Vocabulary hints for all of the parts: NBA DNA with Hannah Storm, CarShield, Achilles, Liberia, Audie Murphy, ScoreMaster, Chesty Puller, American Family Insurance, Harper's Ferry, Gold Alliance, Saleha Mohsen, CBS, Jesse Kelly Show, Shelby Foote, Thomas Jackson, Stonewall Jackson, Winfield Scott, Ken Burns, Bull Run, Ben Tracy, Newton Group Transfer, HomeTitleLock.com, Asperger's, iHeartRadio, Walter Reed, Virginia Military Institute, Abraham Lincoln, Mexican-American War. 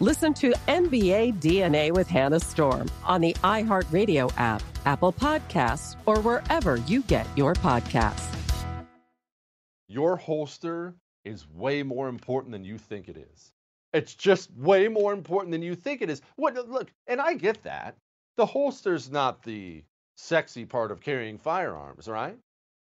Listen to NBA DNA with Hannah Storm on the iHeartRadio app, Apple Podcasts, or wherever you get your podcasts. Your holster is way more important than you think it is. It's just way more important than you think it is. Look, and I get that. The holster's not the sexy part of carrying firearms, right?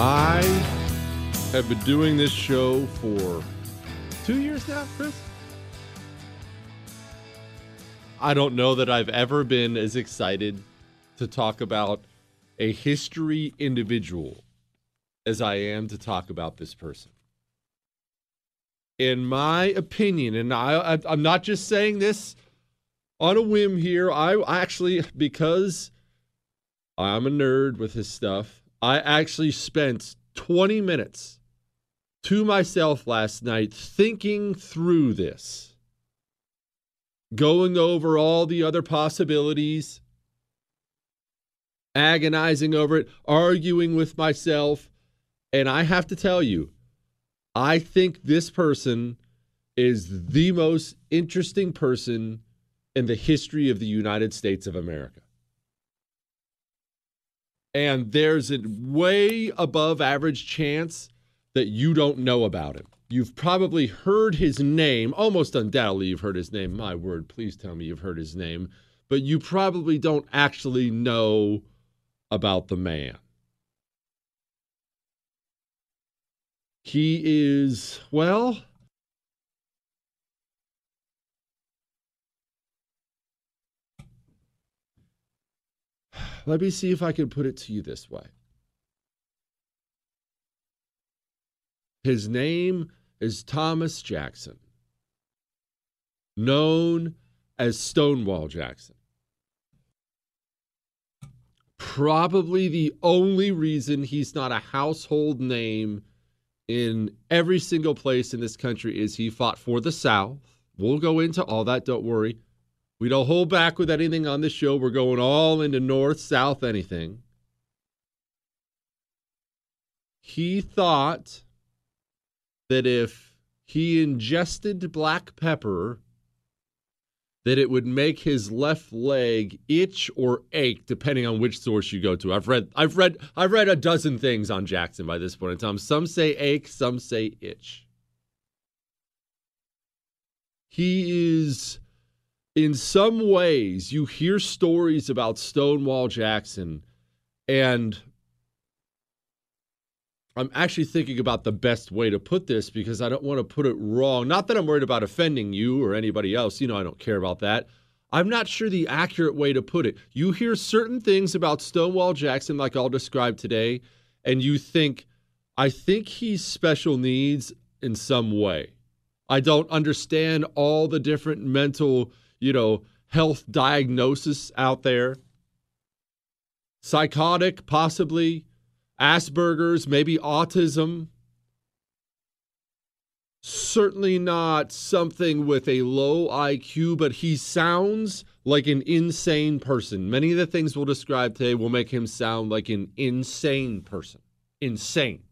I have been doing this show for 2 years now, Chris. I don't know that I've ever been as excited to talk about a history individual as I am to talk about this person. In my opinion, and I'm not just saying this on a whim here. I actually, because I'm a nerd with his stuff, I actually spent 20 minutes to myself last night thinking through this, going over all the other possibilities, agonizing over it, arguing with myself. And I have to tell you, I think this person is the most interesting person in the history of the United States of America. And there's a way above average chance that you don't know about him. You've probably heard his name. Almost undoubtedly you've heard his name. My word, please tell me you've heard his name. But you probably don't actually know about the man. He is, well, Let me see if I can put it to you this way. His name is Thomas Jackson, known as Stonewall Jackson. Probably the only reason he's not a household name in every single place in this country is he fought for the South. We'll go into all that, don't worry. We don't hold back with anything on this show. We're going all into North, South, anything. He thought that if he ingested black pepper, that it would make his left leg itch or ache, depending on which source you go to. I've read a dozen things on Jackson by this point in time. Some say ache, some say itch. He is, in some ways, you hear stories about Stonewall Jackson, and I'm actually thinking about the best way to put this because I don't want to put it wrong. Not that I'm worried about offending you or anybody else. You know, I don't care about that. I'm not sure the accurate way to put it. You hear certain things about Stonewall Jackson, like I'll describe today, and you think, I think he's special needs in some way. I don't understand all the different mental, health diagnosis out there. Psychotic, possibly. Asperger's, maybe autism, certainly not something with a low IQ, but he sounds like an insane person. Many of the things we'll describe today will make him sound like an insane person. Insane.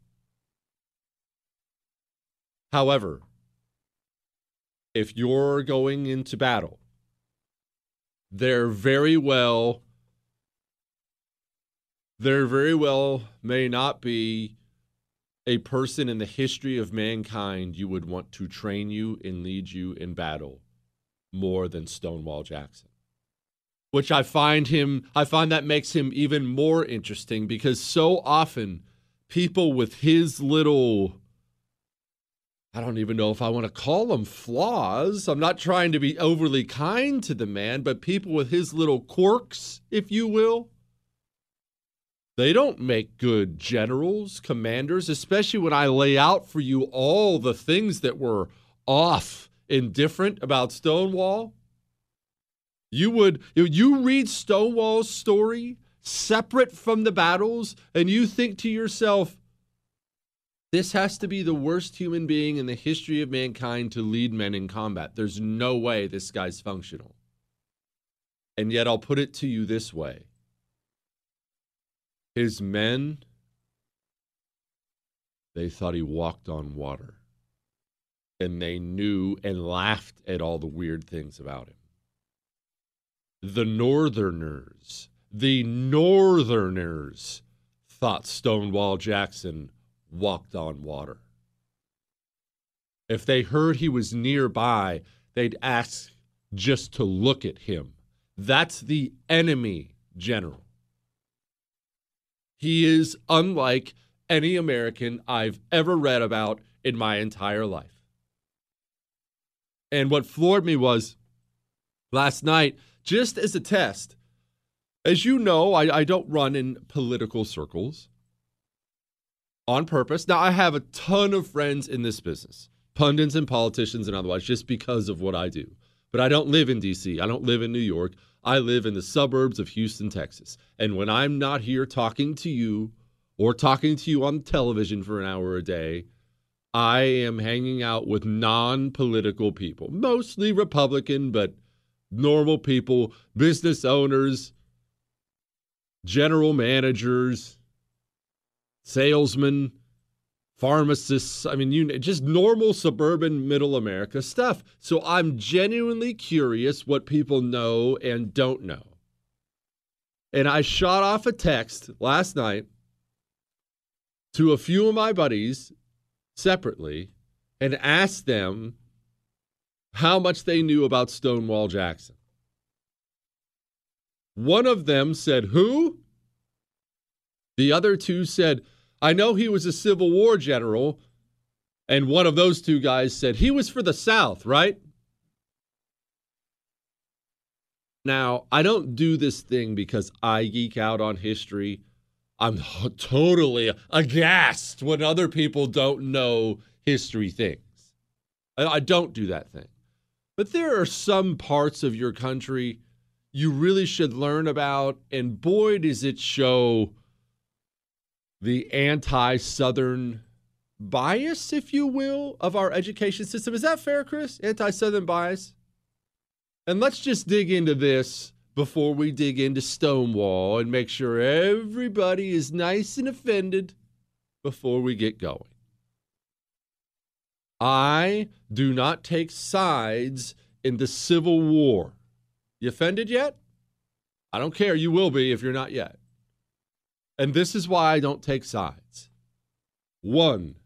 However, if you're going into battle, there very well may not be a person in the history of mankind you would want to train you and lead you in battle more than Stonewall Jackson. Which I find that makes him even more interesting because so often people with his little, I don't even know if I want to call them flaws. I'm not trying to be overly kind to the man, but people with his little quirks, if you will, they don't make good generals, commanders, especially when I lay out for you all the things that were off and different about Stonewall. You read Stonewall's story separate from the battles, and you think to yourself, this has to be the worst human being in the history of mankind to lead men in combat. There's no way this guy's functional. And yet I'll put it to you this way. His men, they thought he walked on water, and they knew and laughed at all the weird things about him. The Northerners thought Stonewall Jackson walked on water. If they heard he was nearby, they'd ask just to look at him. That's the enemy general. He is unlike any American I've ever read about in my entire life. And what floored me was last night, just as a test, as you know, I don't run in political circles on purpose. Now, I have a ton of friends in this business, pundits and politicians and otherwise, just because of what I do. But I don't live in D.C. I don't live in New York. I live in the suburbs of Houston, Texas. And when I'm not here talking to you or talking to you on television for an hour a day, I am hanging out with non-political people, mostly Republican, but normal people, business owners, general managers, salesmen, pharmacists, just normal suburban middle America stuff. So I'm genuinely curious what people know and don't know. And I shot off a text last night to a few of my buddies separately and asked them how much they knew about Stonewall Jackson. One of them said, "Who?" The other two said, "I know he was a Civil War general," and one of those two guys said, "He was for the South, right?" Now, I don't do this thing because I geek out on history. I'm totally aghast when other people don't know history things. I don't do that thing. But there are some parts of your country you really should learn about, and boy, does it show the anti-Southern bias, if you will, of our education system. Is that fair, Chris? Anti-Southern bias? And let's just dig into this before we dig into Stonewall and make sure everybody is nice and offended before we get going. I do not take sides in the Civil War. You offended yet? I don't care. You will be if you're not yet. And this is why I don't take sides. One,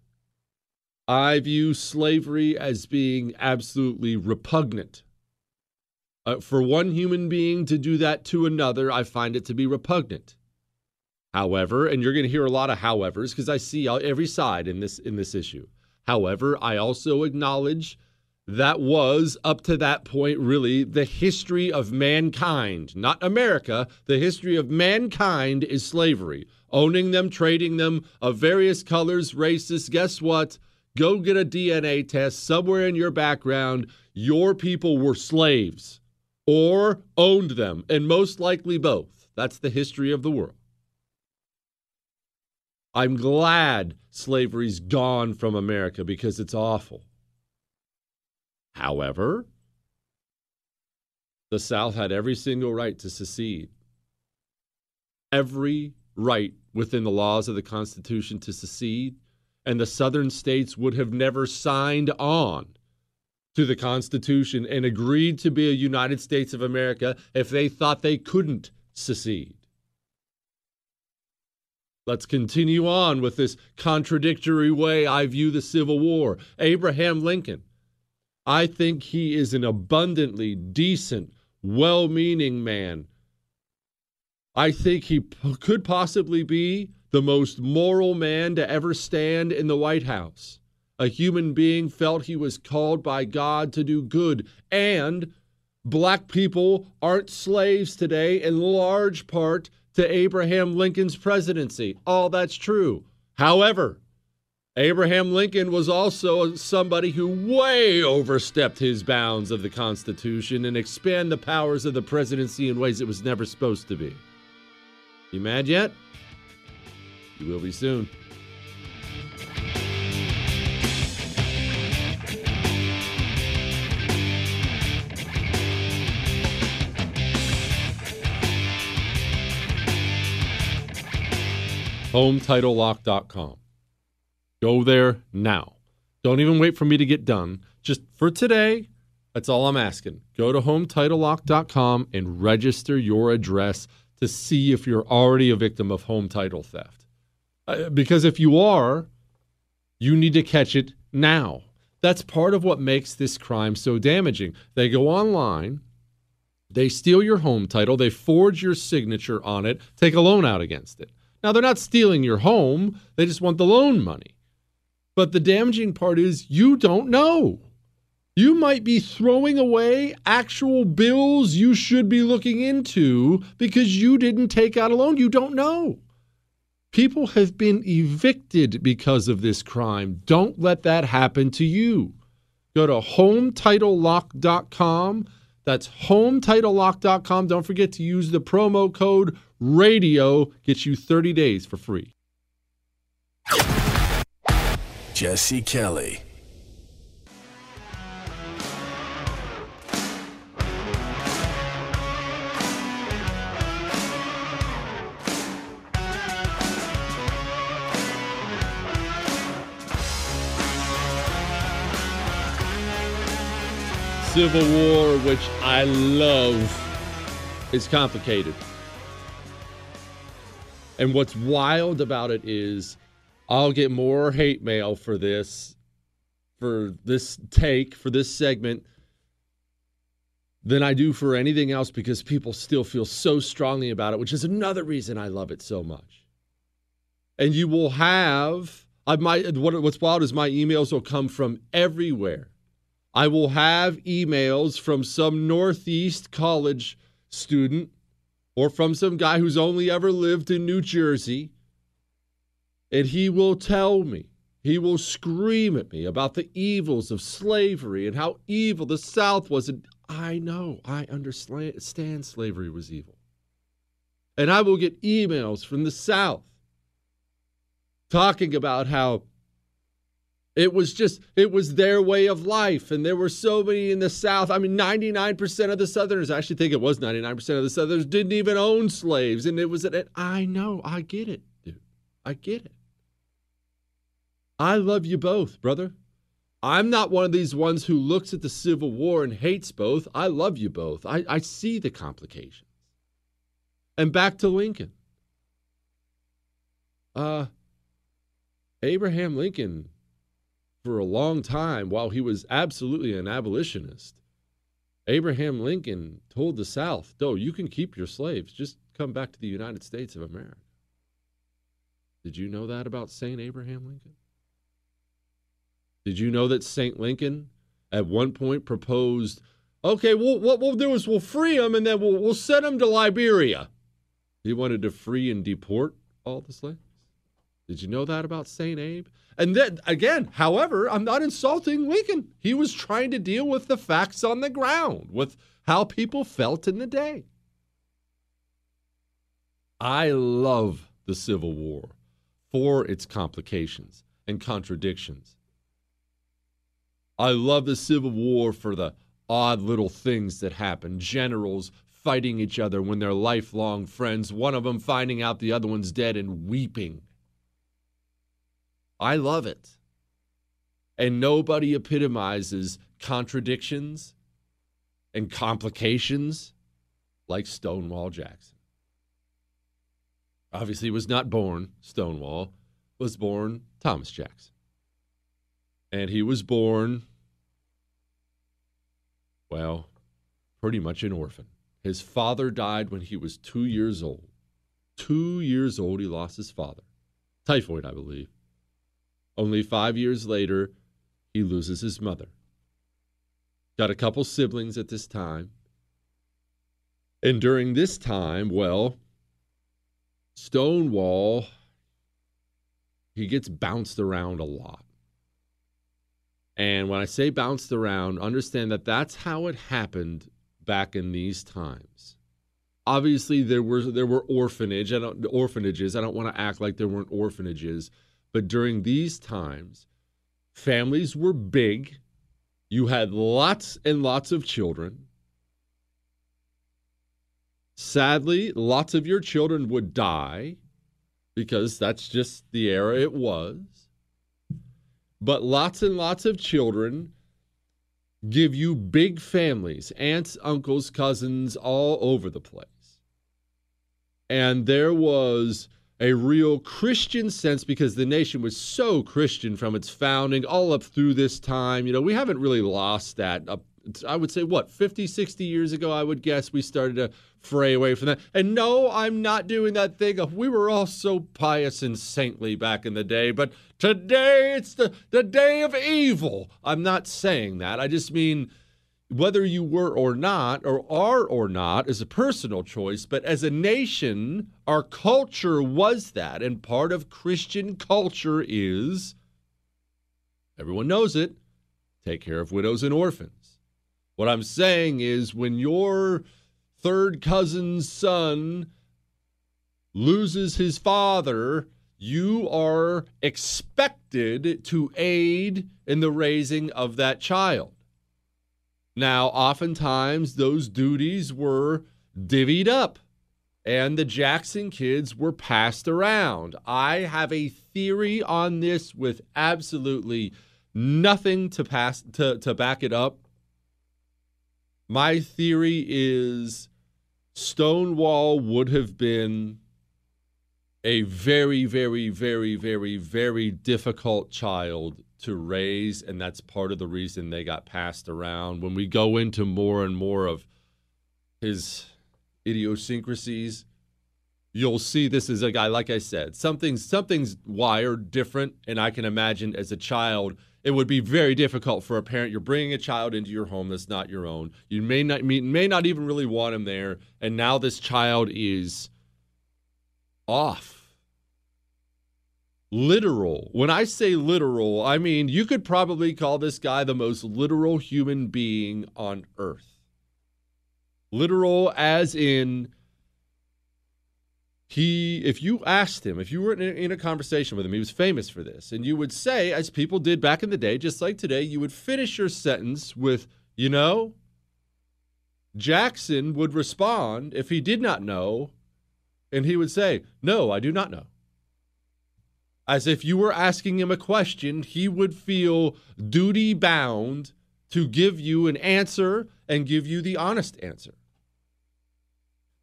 I view slavery as being absolutely repugnant. For one human being to do that to another, I find it to be repugnant. However, and you're going to hear a lot of howevers because I see every side in this issue. However, I also acknowledge that was, up to that point, really the history of mankind, not America. The history of mankind is slavery. Owning them, trading them, of various colors, races. Guess what? Go get a DNA test somewhere in your background. Your people were slaves or owned them, and most likely both. That's the history of the world. I'm glad slavery's gone from America because it's awful. However, the South had every single right to secede. Every right within the laws of the Constitution to secede, and the Southern states would have never signed on to the Constitution and agreed to be a United States of America if they thought they couldn't secede. Let's continue on with this contradictory way I view the Civil War. Abraham Lincoln, I think he is an abundantly decent, well-meaning man. I think he could possibly be the most moral man to ever stand in the White House. A human being felt he was called by God to do good, and black people aren't slaves today in large part to Abraham Lincoln's presidency. All that's true. However, Abraham Lincoln was also somebody who way overstepped his bounds of the Constitution and expanded the powers of the presidency in ways it was never supposed to be. You mad yet? You will be soon. HomeTitleLock.com. Go there now. Don't even wait for me to get done. Just for today, that's all I'm asking. Go to HomeTitleLock.com and register your address to see if you're already a victim of home title theft. Because if you are, you need to catch it now. That's part of what makes this crime so damaging. They go online, they steal your home title, they forge your signature on it, take a loan out against it. Now, they're not stealing your home. They just want the loan money. But the damaging part is you don't know. You might be throwing away actual bills you should be looking into because you didn't take out a loan. You don't know. People have been evicted because of this crime. Don't let that happen to you. Go to HomeTitleLock.com. That's HomeTitleLock.com. Don't forget to use the promo code RADIO. Gets you 30 days for free. Jesse Kelly. Civil War, which I love, is complicated. And what's wild about it is I'll get more hate mail for this segment, than I do for anything else because people still feel so strongly about it, which is another reason I love it so much. And you will have, what's wild is my emails will come from everywhere. I will have emails from some Northeast college student or from some guy who's only ever lived in New Jersey, and he will tell me, he will scream at me about the evils of slavery and how evil the South was. And I know, I understand slavery was evil. And I will get emails from the South talking about how it was their way of life. And there were so many in the South. I mean, 99% of the Southerners, I actually think it was 99% of the Southerners, didn't even own slaves. And it was, I know, I get it, dude. I get it. I love you both, brother. I'm not one of these ones who looks at the Civil War and hates both. I love you both. I see the complications. And back to Lincoln. Abraham Lincoln, for a long time, while he was absolutely an abolitionist, Abraham Lincoln told the South, no, you can keep your slaves. Just come back to the United States of America. Did you know that about St. Abraham Lincoln? Did you know that St. Lincoln at one point proposed, okay, what we'll do is we'll free them and then we'll send them to Liberia. He wanted to free and deport all the slaves. Did you know that about St. Abe? And then, again, however, I'm not insulting Lincoln. He was trying to deal with the facts on the ground, with how people felt in the day. I love the Civil War for its complications and contradictions. I love the Civil War for the odd little things that happen. Generals fighting each other when they're lifelong friends, one of them finding out the other one's dead and weeping. I love it. And nobody epitomizes contradictions and complications like Stonewall Jackson. Obviously, he was not born Stonewall, was born Thomas Jackson. And he was born, well, pretty much an orphan. His father died when he was 2 years old. 2 years old, he lost his father. Typhoid, I believe. Only 5 years later, he loses his mother. Got a couple siblings at this time. And during this time, well, Stonewall, he gets bounced around a lot. And when I say bounced around, understand that that's how it happened back in these times. Obviously, there were orphanages. I don't want to act like there weren't orphanages. But during these times, families were big. You had lots and lots of children. Sadly, lots of your children would die because that's just the era it was. But lots and lots of children give you big families, aunts, uncles, cousins, all over the place. And there was a real Christian sense because the nation was so Christian from its founding all up through this time. You know, we haven't really lost that. I would say, 50, 60 years ago, I would guess we started to fray away from that. And no, I'm not doing that thing of we were all so pious and saintly back in the day, but today it's the day of evil. I'm not saying that. I just mean whether you were or not or are or not is a personal choice, but as a nation, our culture was that. And part of Christian culture is, everyone knows it, take care of widows and orphans. What I'm saying is when your third cousin's son loses his father, you are expected to aid in the raising of that child. Now, oftentimes those duties were divvied up and the Jackson kids were passed around. I have a theory on this with absolutely nothing to back it up. My theory is Stonewall would have been a very, very, very, very, very difficult child to raise, and that's part of the reason they got passed around. When we go into more and more of his idiosyncrasies, you'll see this is a guy, like I said, something's wired different, and I can imagine as a child It would be very difficult for a parent. You're bringing a child into your home that's not your own. You may not even really want him there. And now this child is off. Literal. When I say literal, I mean you could probably call this guy the most literal human being on earth. Literal as in if you asked him, if you were in a conversation with him, he was famous for this. And you would say, as people did back in the day, just like today, you would finish your sentence with, you know, Jackson would respond if he did not know. And he would say, no, I do not know. As if you were asking him a question, he would feel duty bound to give you an answer and give you the honest answer.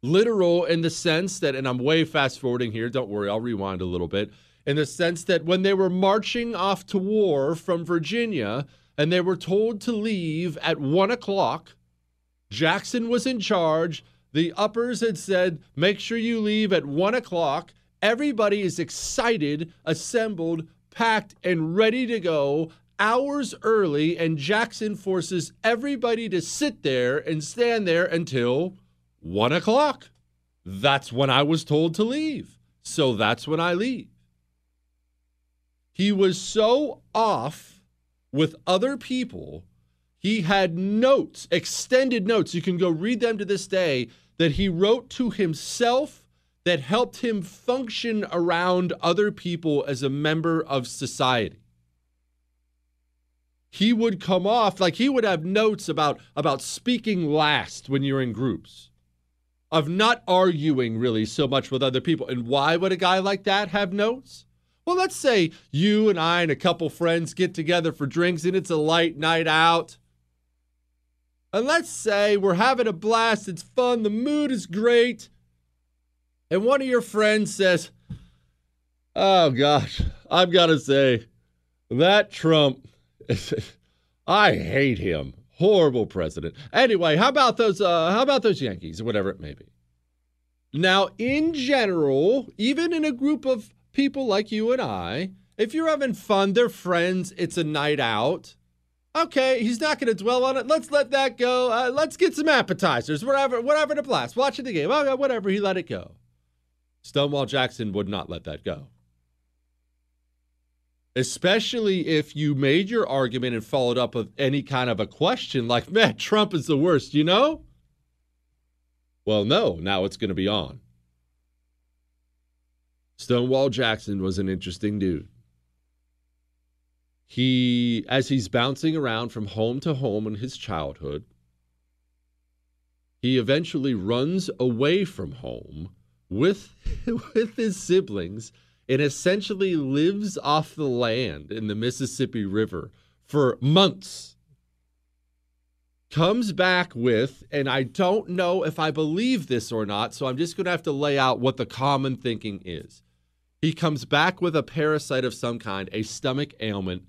Literal in the sense that, and I'm way fast forwarding here, don't worry, I'll rewind a little bit, in the sense that when they were marching off to war from Virginia and they were told to leave at 1 o'clock, Jackson was in charge. The uppers had said, make sure you leave at 1 o'clock. Everybody is excited, assembled, packed, and ready to go hours early, and Jackson forces everybody to sit there and stand there until 1 o'clock. That's when I was told to leave. So that's when I leave. He was so off with other people. He had notes, extended notes. You can go read them to this day that he wrote to himself that helped him function around other people as a member of society. He would come off like he would have notes about speaking last when you're in groups, of not arguing really so much with other people. And why would a guy like that have notes? Well, let's say you and I and a couple friends get together for drinks and it's a light night out. And let's say we're having a blast, it's fun, the mood is great. And one of your friends says, oh gosh, I've got to say, that Trump, I hate him. Horrible president. Anyway, how about those Yankees, whatever it may be. Now, in general, even in a group of people like you and I, if you're having fun, they're friends, it's a night out. Okay, he's not going to dwell on it. Let's let that go. Let's get some appetizers, whatever to blast, watching the game, whatever, he let it go. Stonewall Jackson would not let that go. Especially if you made your argument and followed up with any kind of a question like, man, Trump is the worst, you know? Well, no, now it's going to be on. Stonewall Jackson was an interesting dude. He, as he's bouncing around from home to home in his childhood, he eventually runs away from home with his siblings and essentially lives off the land in the Mississippi River for months. Comes back with, and I don't know if I believe this or not, so I'm just going to have to lay out what the common thinking is. He comes back with a parasite of some kind, a stomach ailment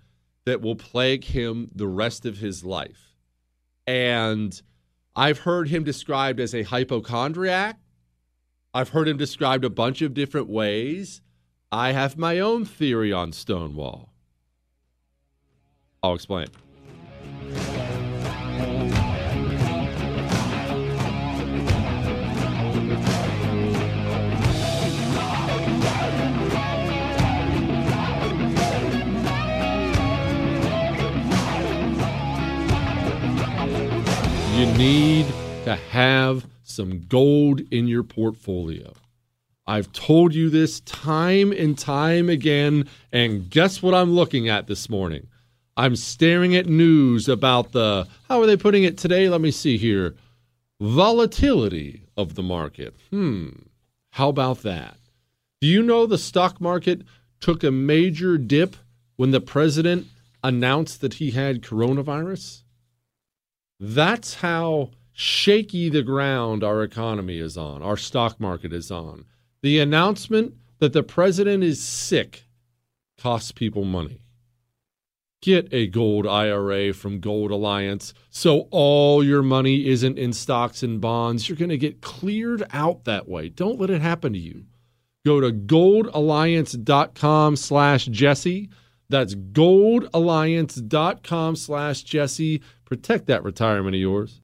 that will plague him the rest of his life. And I've heard him described as a hypochondriac. I've heard him described a bunch of different ways. I have my own theory on Stonewall. I'll explain. You need to have some gold in your portfolio. I've told you this time and time again, and guess what I'm looking at this morning? I'm staring at news about the, how are they putting it today? Let me see here. Volatility of the market. How about that? Do you know the stock market took a major dip when the president announced that he had coronavirus? That's how shaky the ground our economy is on, our stock market is on. The announcement that the president is sick costs people money. Get a gold IRA from Gold Alliance so all your money isn't in stocks and bonds. You're going to get cleared out that way. Don't let it happen to you. Go to goldalliance.com/Jesse. That's goldalliance.com/Jesse. Protect that retirement of yours.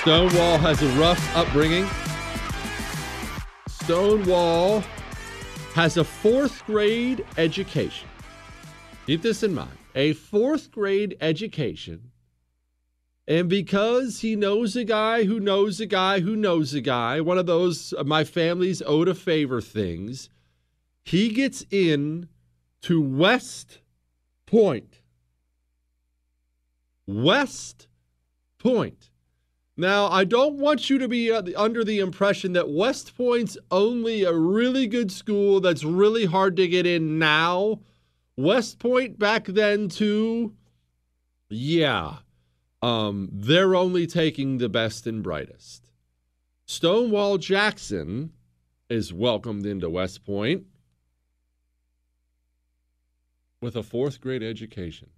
Stonewall has a rough upbringing. Stonewall has a fourth grade education. Keep this in mind, a fourth grade education. And because he knows a guy who knows a guy who knows a guy, one of those my family's owed a favor things, he gets in to West Point. West Point. Now, I don't want you to be under the impression that West Point's only a really good school that's really hard to get in now. West Point back then, too, yeah, they're only taking the best and brightest. Stonewall Jackson is welcomed into West Point with a fourth grade education.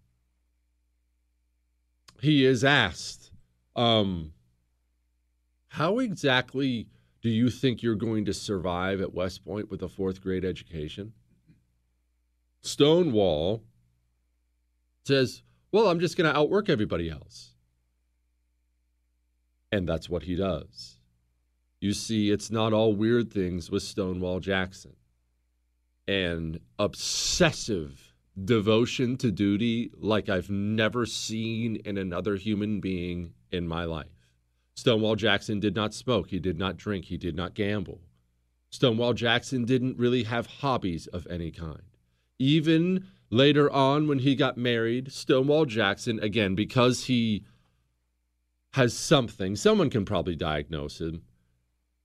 He is asked, how exactly do you think you're going to survive at West Point with a fourth grade education? Stonewall says, well, I'm just going to outwork everybody else. And that's what he does. You see, it's not all weird things with Stonewall Jackson. An obsessive devotion to duty like I've never seen in another human being in my life. Stonewall Jackson did not smoke. He did not drink. He did not gamble. Stonewall Jackson didn't really have hobbies of any kind. Even later on when he got married, Stonewall Jackson, again, because he has something, someone can probably diagnose him.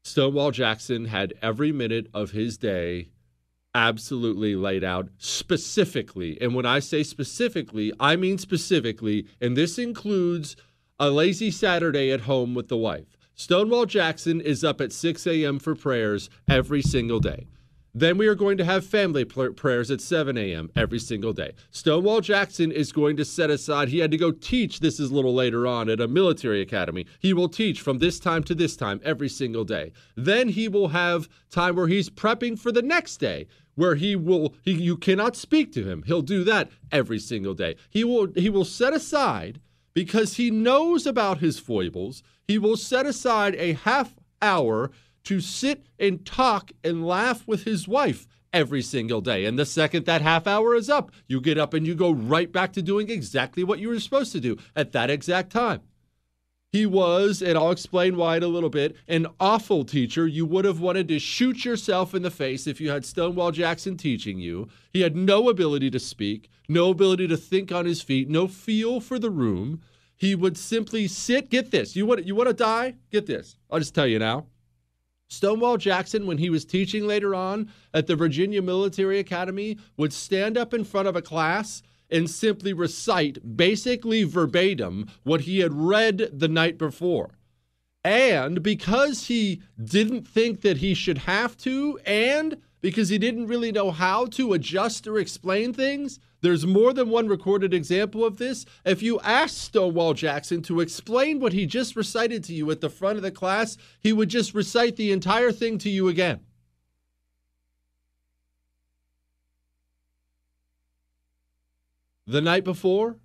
Stonewall Jackson had every minute of his day absolutely laid out specifically. And when I say specifically, I mean specifically, and this includes a lazy Saturday at home with the wife. Stonewall Jackson is up at 6 a.m. for prayers every single day. Then we are going to have family prayers at 7 a.m. every single day. Stonewall Jackson is going to set aside, he had to go teach, this is a little later on, at a military academy. He will teach from this time to this time every single day. Then he will have time where he's prepping for the next day, where you cannot speak to him. He'll do that every single day. He will set aside, because he knows about his foibles, he will set aside a half hour to sit and talk and laugh with his wife every single day. And the second that half hour is up, you get up and you go right back to doing exactly what you were supposed to do at that exact time. He was, and I'll explain why in a little bit, an awful teacher. You would have wanted to shoot yourself in the face if you had Stonewall Jackson teaching you. He had no ability to speak, no ability to think on his feet, no feel for the room. He would simply sit. Get this. You want to die? Get this. I'll just tell you now. Stonewall Jackson, when he was teaching later on at the Virginia Military Academy, would stand up in front of a class and simply recite basically verbatim what he had read the night before. And because he didn't think that he should have to, and because he didn't really know how to adjust or explain things, there's more than one recorded example of this. If you asked Stonewall Jackson to explain what he just recited to you at the front of the class, he would just recite the entire thing to you again. The night before,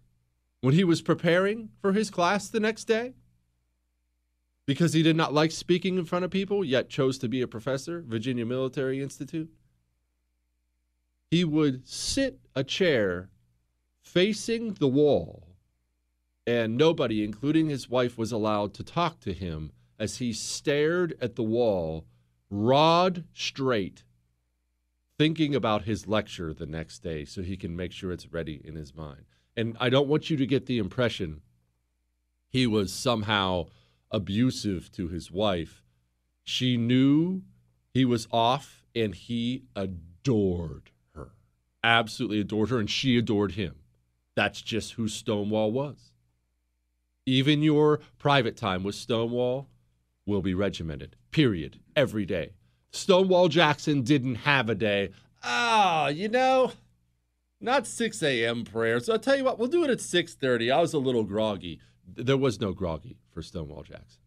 when he was preparing for his class the next day, because he did not like speaking in front of people, yet chose to be a professor, Virginia Military Institute, he would sit a chair facing the wall, and nobody, including his wife, was allowed to talk to him as he stared at the wall, rod straight, thinking about his lecture the next day so he can make sure it's ready in his mind. And I don't want you to get the impression he was somehow abusive to his wife. She knew he was off, and he adored her. Absolutely adored her, and she adored him. That's just who Stonewall was. Even your private time with Stonewall will be regimented, period, every day. Stonewall Jackson didn't have a day. Not 6 a.m. prayer. So I'll tell you what, we'll do it at 6:30. I was a little groggy. There was no groggy for Stonewall Jackson.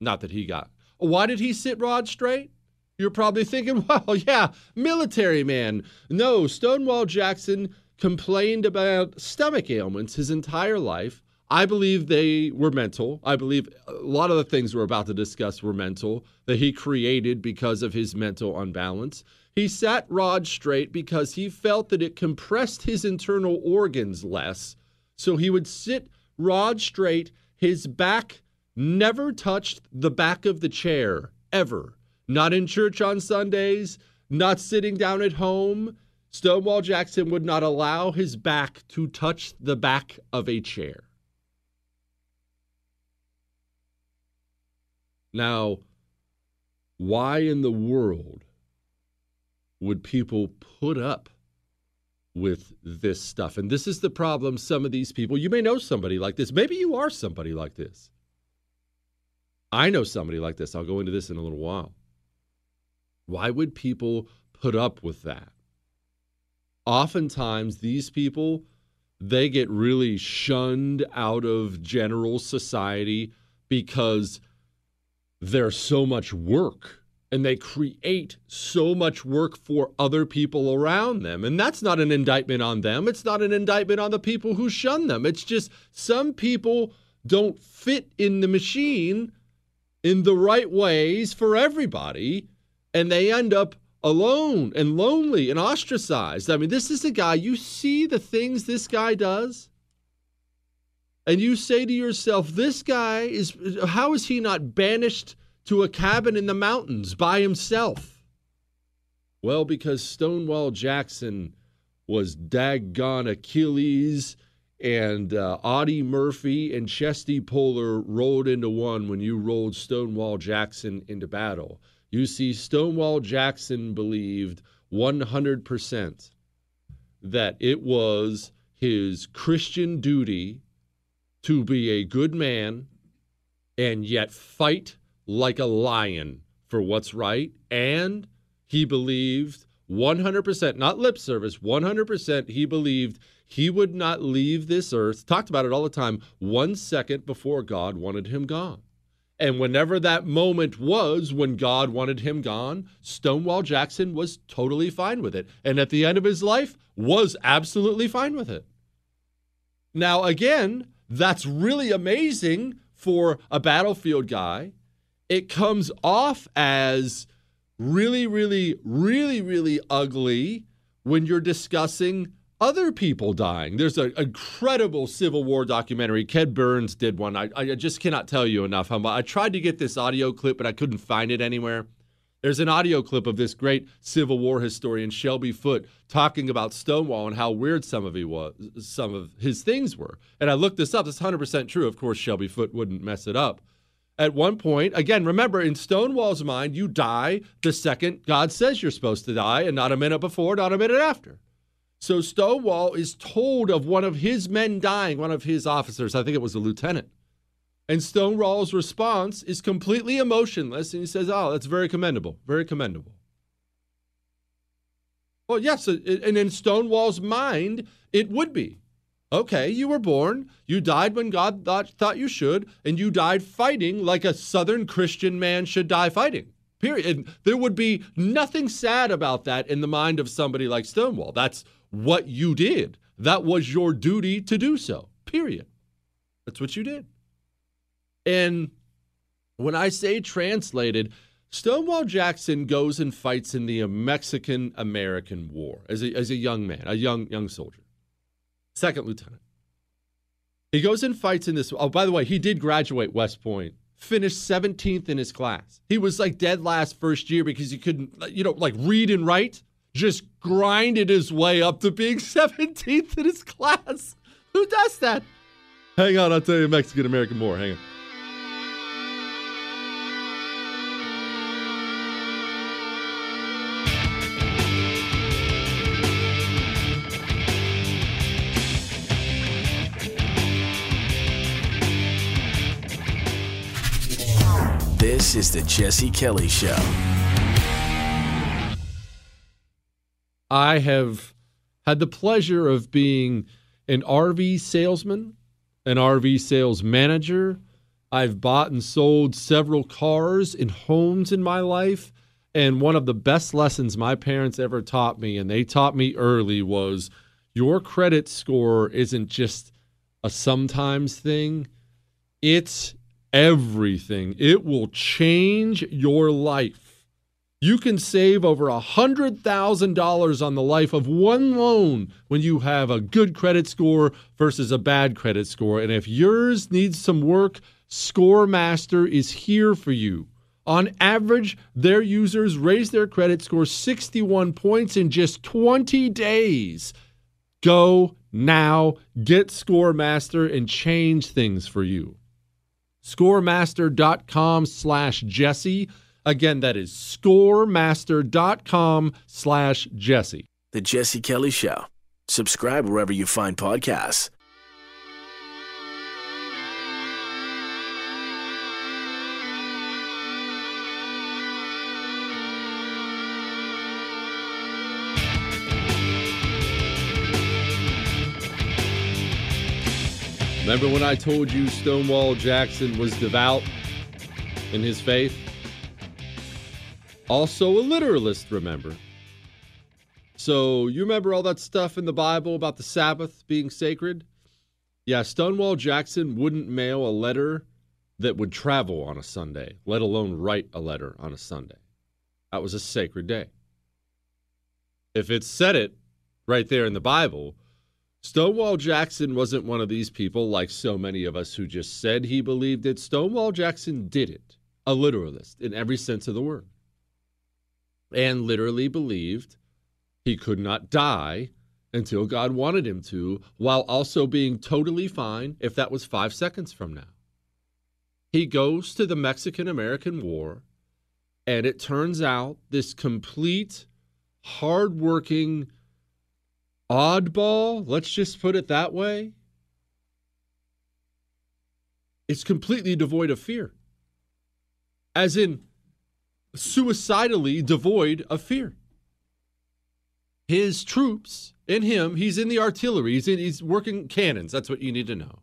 Not that he got. Why did he sit Rod straight? You're probably thinking, well, yeah, military man. No, Stonewall Jackson complained about stomach ailments his entire life. I believe they were mental. I believe a lot of the things we're about to discuss were mental, that he created because of his mental unbalance. He sat Rod straight because he felt that it compressed his internal organs less. So he would sit Rod straight. His back never touched the back of the chair, ever. Not in church on Sundays, not sitting down at home. Stonewall Jackson would not allow his back to touch the back of a chair. Now, why in the world would people put up with this stuff? And this is the problem. Some of these people, you may know somebody like this. Maybe you are somebody like this. I know somebody like this. I'll go into this in a little while. Why would people put up with that? Oftentimes, these people, they get really shunned out of general society because there's so much work, and they create so much work for other people around them. And that's not an indictment on them. It's not an indictment on the people who shun them. It's just some people don't fit in the machine in the right ways for everybody, and they end up alone and lonely and ostracized. I mean, this is a guy, you see the things this guy does, and you say to yourself, this guy is, how is he not banished to a cabin in the mountains by himself? Well, because Stonewall Jackson was daggone Achilles and Audie Murphy and Chesty Puller rolled into one when you rolled Stonewall Jackson into battle. You see, Stonewall Jackson believed 100% that it was his Christian duty to be a good man and yet fight like a lion for what's right. And he believed 100%, not lip service, 100% he believed he would not leave this earth, talked about it all the time, 1 second before God wanted him gone. And whenever that moment was when God wanted him gone, Stonewall Jackson was totally fine with it. And at the end of his life, was absolutely fine with it. Now, again, that's really amazing for a battlefield guy. It comes off as really, really, really, really ugly when you're discussing other people dying. There's an incredible Civil War documentary. Ken Burns did one. I just cannot tell you enough how much. I tried to get this audio clip, but I couldn't find it anywhere. There's an audio clip of this great Civil War historian, Shelby Foote, talking about Stonewall and how weird some of his things were. And I looked this up. It's 100% true. Of course, Shelby Foote wouldn't mess it up. At one point, again, remember, in Stonewall's mind, you die the second God says you're supposed to die, and not a minute before, not a minute after. So Stonewall is told of one of his men dying, one of his officers. I think it was a lieutenant. And Stonewall's response is completely emotionless. And he says, oh, that's very commendable, very commendable. Well, yes, and in Stonewall's mind, it would be. Okay, you were born, you died when God thought you should, and you died fighting like a Southern Christian man should die fighting, period. And there would be nothing sad about that in the mind of somebody like Stonewall. That's what you did. That was your duty to do so, period. That's what you did. And when I say translated, Stonewall Jackson goes and fights in the Mexican-American War as a young man, a young soldier, second lieutenant. He goes and fights in this. Oh, by the way, he did graduate West Point, finished 17th in his class. He was like dead last first year because he couldn't, like read and write, just grinded his way up to being 17th in his class. Who does that? Hang on, I'll tell you Mexican-American War. Hang on. This This is the Jesse Kelly Show. I have had the pleasure of being an RV salesman, an RV sales manager. I've bought and sold several cars and homes in my life. And one of the best lessons my parents ever taught me, and they taught me early, was your credit score isn't just a sometimes thing. It's everything. It will change your life. You can save over $100,000 on the life of one loan when you have a good credit score versus a bad credit score. And if yours needs some work, ScoreMaster is here for you. On average, their users raise their credit score 61 points in just 20 days. Go now, get ScoreMaster and change things for you. ScoreMaster.com/Jesse. Again, that is ScoreMaster.com/Jesse. The Jesse Kelly Show. Subscribe wherever you find podcasts. Remember when I told you Stonewall Jackson was devout in his faith? Also a literalist, remember? So you remember all that stuff in the Bible about the Sabbath being sacred? Yeah, Stonewall Jackson wouldn't mail a letter that would travel on a Sunday, let alone write a letter on a Sunday. That was a sacred day. If it said it right there in the Bible, Stonewall Jackson wasn't one of these people like so many of us who just said he believed it. Stonewall Jackson did it, a literalist in every sense of the word, and literally believed he could not die until God wanted him to, while also being totally fine if that was 5 seconds from now. He goes to the Mexican-American War, and it turns out this complete, hardworking oddball, let's just put it that way, it's completely devoid of fear. As in, suicidally devoid of fear. His troops, in him, he's in the artillery, he's working cannons, that's what you need to know.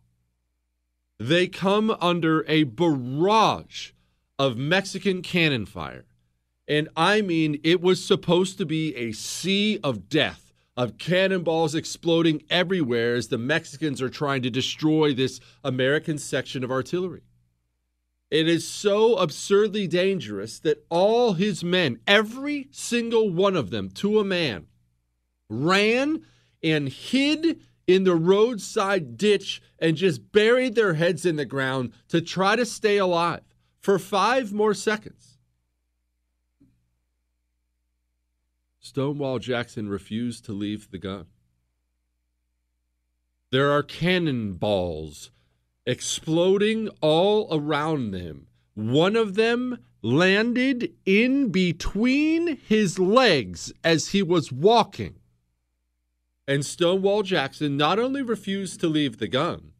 They come under a barrage of Mexican cannon fire. And I mean, it was supposed to be a sea of death, of cannonballs exploding everywhere as the Mexicans are trying to destroy this American section of artillery. It is so absurdly dangerous that all his men, every single one of them to a man, ran and hid in the roadside ditch and just buried their heads in the ground to try to stay alive for 5 more seconds. Stonewall Jackson refused to leave the gun. There are cannonballs exploding all around them. One of them landed in between his legs as he was walking. And Stonewall Jackson not only refused to leave the gun,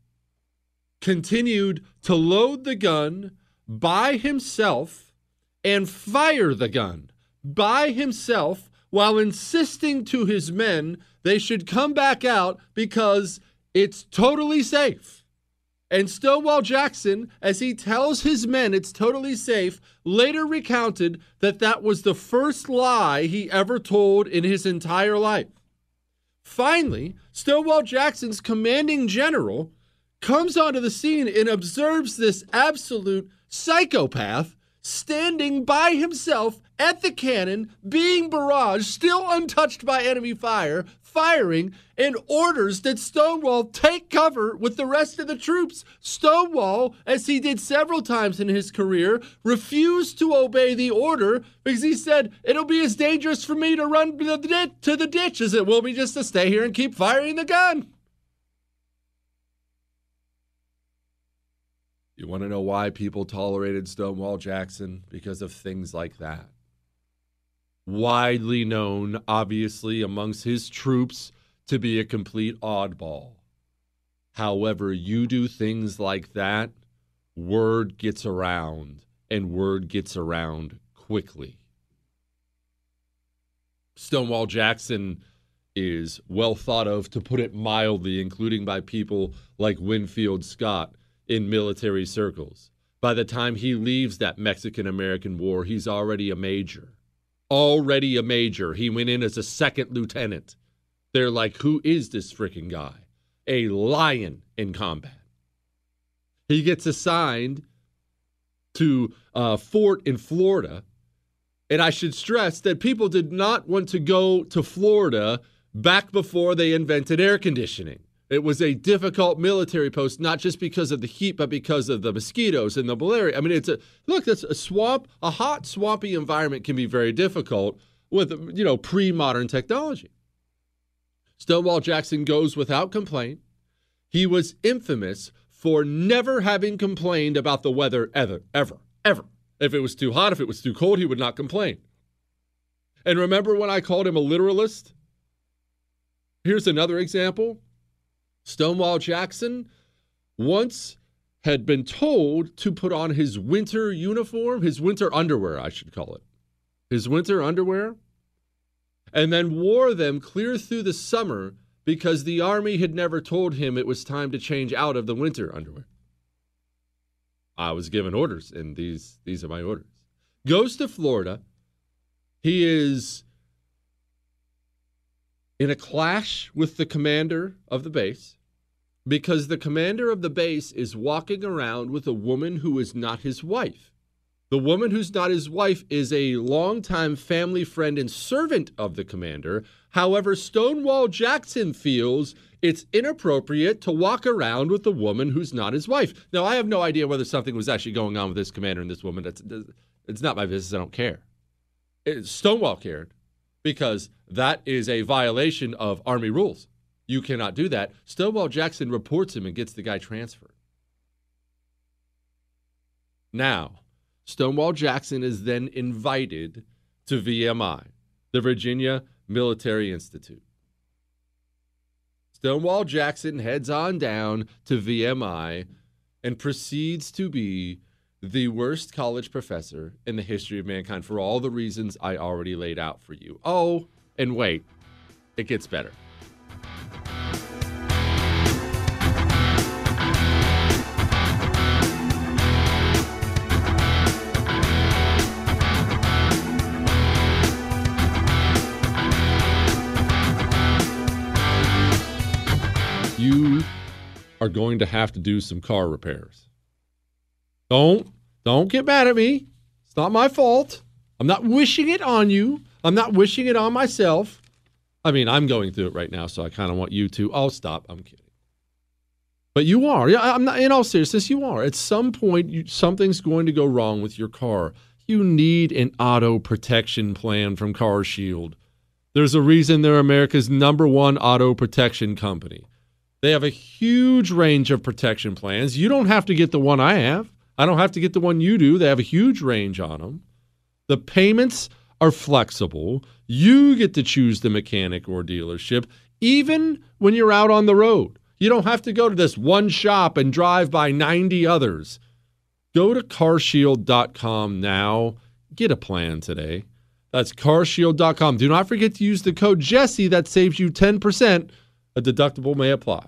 continued to load the gun by himself and fire the gun by himself, while insisting to his men they should come back out because it's totally safe. And Stonewall Jackson, as he tells his men it's totally safe, later recounted that that was the first lie he ever told in his entire life. Finally, Stonewall Jackson's commanding general comes onto the scene and observes this absolute psychopath standing by himself at the cannon, being barraged, still untouched by enemy fire, firing, and orders that Stonewall take cover with the rest of the troops. Stonewall, as he did several times in his career, refused to obey the order because he said, it'll be as dangerous for me to run to the ditch as it will be just to stay here and keep firing the gun. You want to know why people tolerated Stonewall Jackson? Because of things like that. Widely known, obviously, amongst his troops to be a complete oddball. However, you do things like that, word gets around. and word gets around quickly. Stonewall Jackson is well thought of, to put it mildly, including by people like Winfield Scott in military circles. By the time he leaves that Mexican-American War, he's already a major. Already a major. He went in as a second lieutenant. They're like, who is this freaking guy? A lion in combat. He gets assigned to a fort in Florida. And I should stress that people did not want to go to Florida back before they invented air conditioning. It was a difficult military post, not just because of the heat, but because of the mosquitoes and the malaria. I mean, that's a swamp. A hot, swampy environment can be very difficult with, pre-modern technology. Stonewall Jackson goes without complaint. He was infamous for never having complained about the weather ever. If it was too hot, if it was too cold, he would not complain. And remember when I called him a literalist? Here's another example. Stonewall Jackson once had been told to put on his winter uniform, his winter underwear, I should call it, his winter underwear, and then wore them clear through the summer because the Army had never told him it was time to change out of the winter underwear. I was given orders, and these are my orders. Goes to Florida. He is in a clash with the commander of the base because the commander of the base is walking around with a woman who is not his wife. The woman who's not his wife is a longtime family friend and servant of the commander. However, Stonewall Jackson feels it's inappropriate to walk around with a woman who's not his wife. Now, I have no idea whether something was actually going on with this commander and this woman. It's not my business. I don't care. Stonewall cared because that is a violation of Army rules. You cannot do that. Stonewall Jackson reports him and gets the guy transferred. Now, Stonewall Jackson is then invited to VMI, the Virginia Military Institute. Stonewall Jackson heads on down to VMI and proceeds to be the worst college professor in the history of mankind for all the reasons I already laid out for you. Oh, and wait, it gets better. You are going to have to do some car repairs. Don't get mad at me. It's not my fault. I'm not wishing it on you. I'm not wishing it on myself. I mean, I'm going through it right now, so I kind of want you to. I'll stop. I'm kidding. But you are. I'm not. In all seriousness, you are. At some point, something's going to go wrong with your car. You need an auto protection plan from CarShield. There's a reason they're America's #1 auto protection company. They have a huge range of protection plans. You don't have to get the one I have. I don't have to get the one you do. They have a huge range on them. The payments are flexible. You get to choose the mechanic or dealership, even when you're out on the road. You don't have to go to this one shop and drive by 90 others. Go to carshield.com now. Get a plan today. That's carshield.com. Do not forget to use the code Jesse. That saves you 10%. A deductible may apply.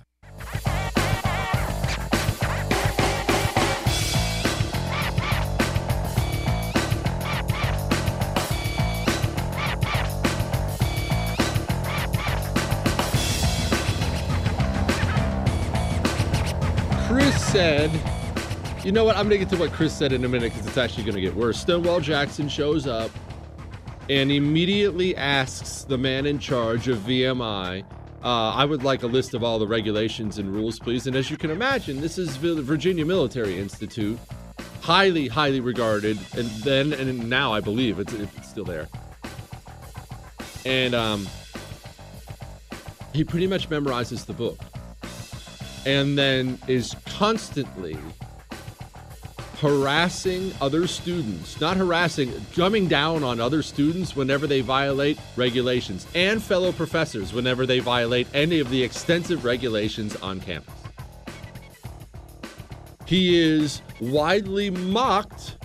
Chris said, you know what? I'm going to get to what Chris said in a minute because it's actually going to get worse. Stonewall Jackson shows up and immediately asks the man in charge of VMI, I would like a list of all the regulations and rules, please. And as you can imagine, this is Virginia Military Institute, highly, highly regarded. And then and now, I believe it's still there. And he pretty much memorizes the book and then is constantly harassing other students, coming down on other students whenever they violate regulations, and fellow professors whenever they violate any of the extensive regulations on campus. He is widely mocked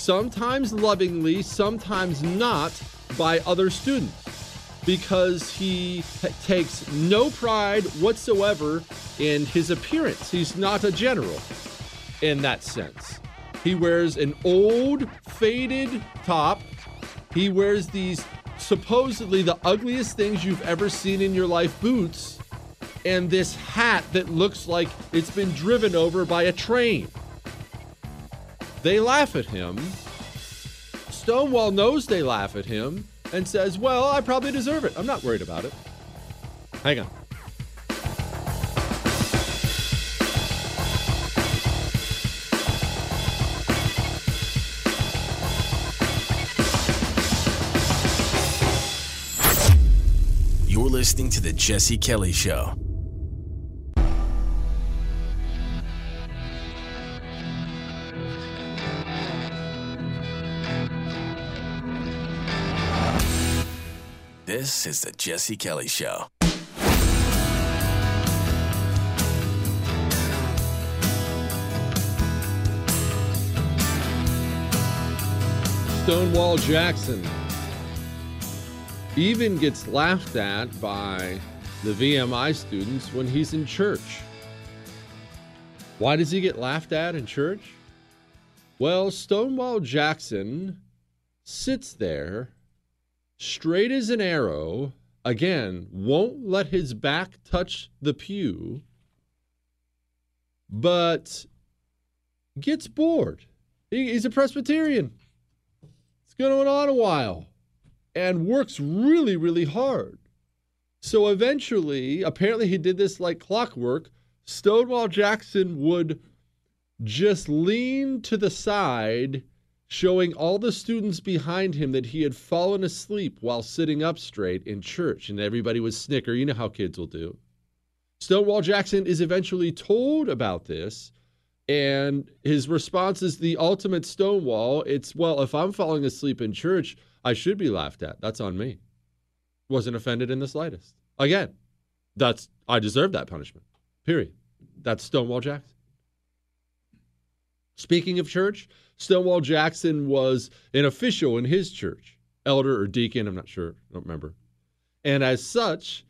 sometimes lovingly, sometimes not, by other students, because he takes no pride whatsoever in his appearance. He's not a general in that sense. He wears an old, faded top. He wears these supposedly the ugliest things you've ever seen in your life boots, and this hat that looks like it's been driven over by a train. They laugh at him. Stonewall knows they laugh at him and says, well, I probably deserve it. I'm not worried about it. Hang on. You're listening to The Jesse Kelly Show. This is The Jesse Kelly Show. Stonewall Jackson even gets laughed at by the VMI students when he's in church. Why does he get laughed at in church? Well, Stonewall Jackson sits there straight as an arrow, again, won't let his back touch the pew, but gets bored. He's a Presbyterian. It's going on a while and works really, really hard. So eventually, apparently he did this like clockwork, Stonewall Jackson would just lean to the side, showing all the students behind him that he had fallen asleep while sitting up straight in church, and everybody would snicker. You know how kids will do. Stonewall Jackson is eventually told about this, and his response is the ultimate Stonewall. It's, well, if I'm falling asleep in church, I should be laughed at. That's on me. Wasn't offended in the slightest. Again, I deserve that punishment, period. That's Stonewall Jackson. Speaking of church, Stonewall Jackson was an official in his church, elder or deacon, I'm not sure, I don't remember. And as such,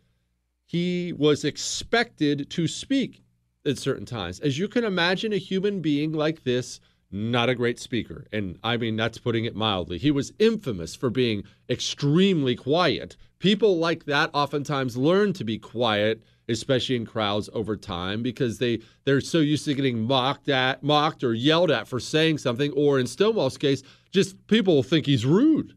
he was expected to speak at certain times. As you can imagine, a human being like this, not a great speaker. And I mean, that's putting it mildly. He was infamous for being extremely quiet. People like that oftentimes learn to be quiet, especially in crowds over time, because they're so used to getting mocked or yelled at for saying something, or in Stonewall's case, just people think he's rude.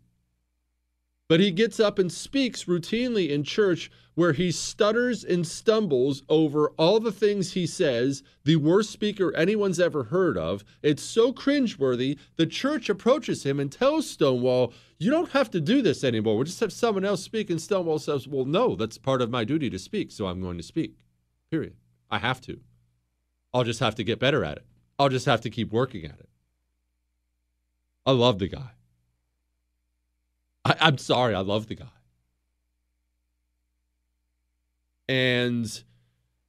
But he gets up and speaks routinely in church where he stutters and stumbles over all the things he says, the worst speaker anyone's ever heard of. It's so cringeworthy, the church approaches him and tells Stonewall, you don't have to do this anymore. We'll just have someone else speak. And Stonewall says, well, no, that's part of my duty to speak, so I'm going to speak, period. I have to. I'll just have to get better at it. I'll just have to keep working at it. I love the guy. I'm sorry, I love the guy. And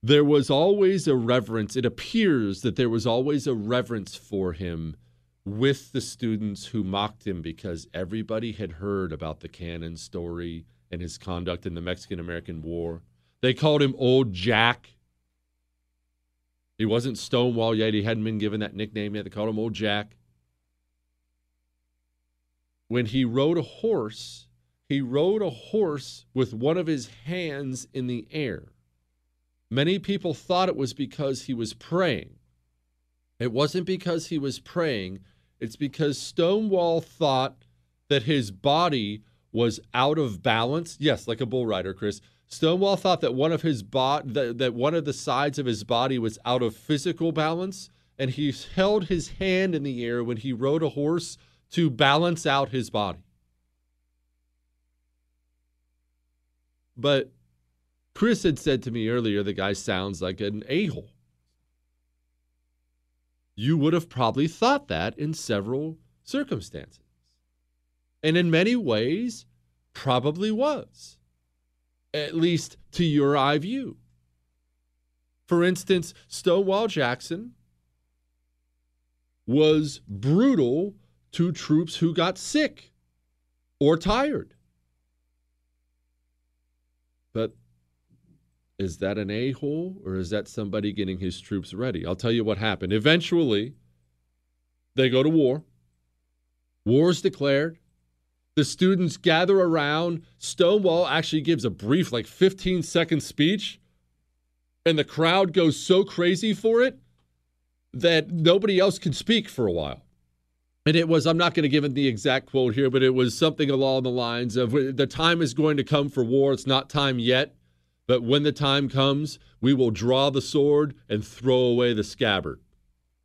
there was always a reverence. It appears that there was always a reverence for him with the students who mocked him, because everybody had heard about the Cannon story and his conduct in the Mexican-American War. They called him Old Jack. He wasn't Stonewall yet. He hadn't been given that nickname yet. They called him Old Jack. When he rode a horse with one of his hands in the air. Many people thought it was because he was praying. It wasn't because he was praying. It's because Stonewall thought that his body was out of balance. Yes, like a bull rider, Chris. Stonewall thought that one of the sides of his body was out of physical balance, and he held his hand in the air when he rode a horse to balance out his body. But Chris had said to me earlier, the guy sounds like an a-hole. You would have probably thought that in several circumstances. And in many ways, probably was, at least to your eye view. For instance, Stonewall Jackson was brutal to troops who got sick or tired. But is that an a-hole, or is that somebody getting his troops ready? I'll tell you what happened. Eventually, they go to war. War is declared. The students gather around. Stonewall actually gives a brief, like 15-second speech, and the crowd goes so crazy for it that nobody else can speak for a while. And it was, I'm not going to give him the exact quote here, but it was something along the lines of, the time is going to come for war. It's not time yet. But when the time comes, we will draw the sword and throw away the scabbard.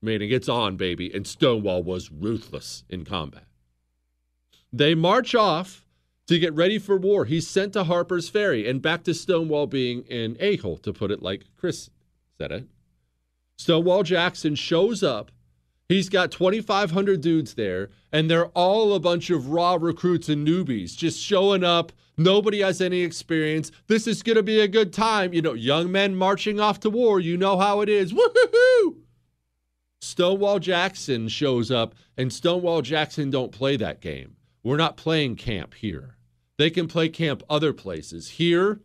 Meaning it's on, baby. And Stonewall was ruthless in combat. They march off to get ready for war. He's sent to Harper's Ferry, and back to Stonewall being an a-hole, to put it like Chris said it. Stonewall Jackson shows up. He's got 2,500 dudes there, and they're all a bunch of raw recruits and newbies just showing up. Nobody has any experience. This is going to be a good time. You know, young men marching off to war. You know how it is. Woohoo! Stonewall Jackson shows up, and Stonewall Jackson don't play that game. We're not playing camp here. They can play camp other places. Here,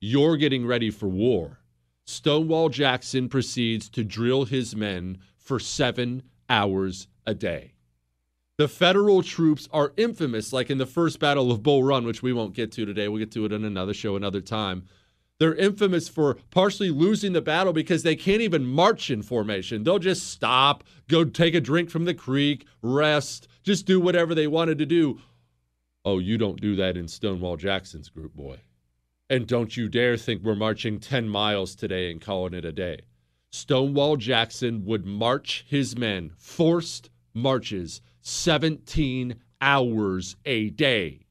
you're getting ready for war. Stonewall Jackson proceeds to drill his men for 7 hours a day. The federal troops are infamous, like in the first battle of Bull Run, which we won't get to today. We'll get to it in another show another time. They're infamous for partially losing the battle because they can't even march in formation. They'll just stop, go take a drink from the creek, rest, just do whatever they wanted to do. Oh, you don't do that in Stonewall Jackson's group, boy. And don't you dare think we're marching 10 miles today and calling it a day. Stonewall Jackson would march his men, forced marches, 17 hours a day.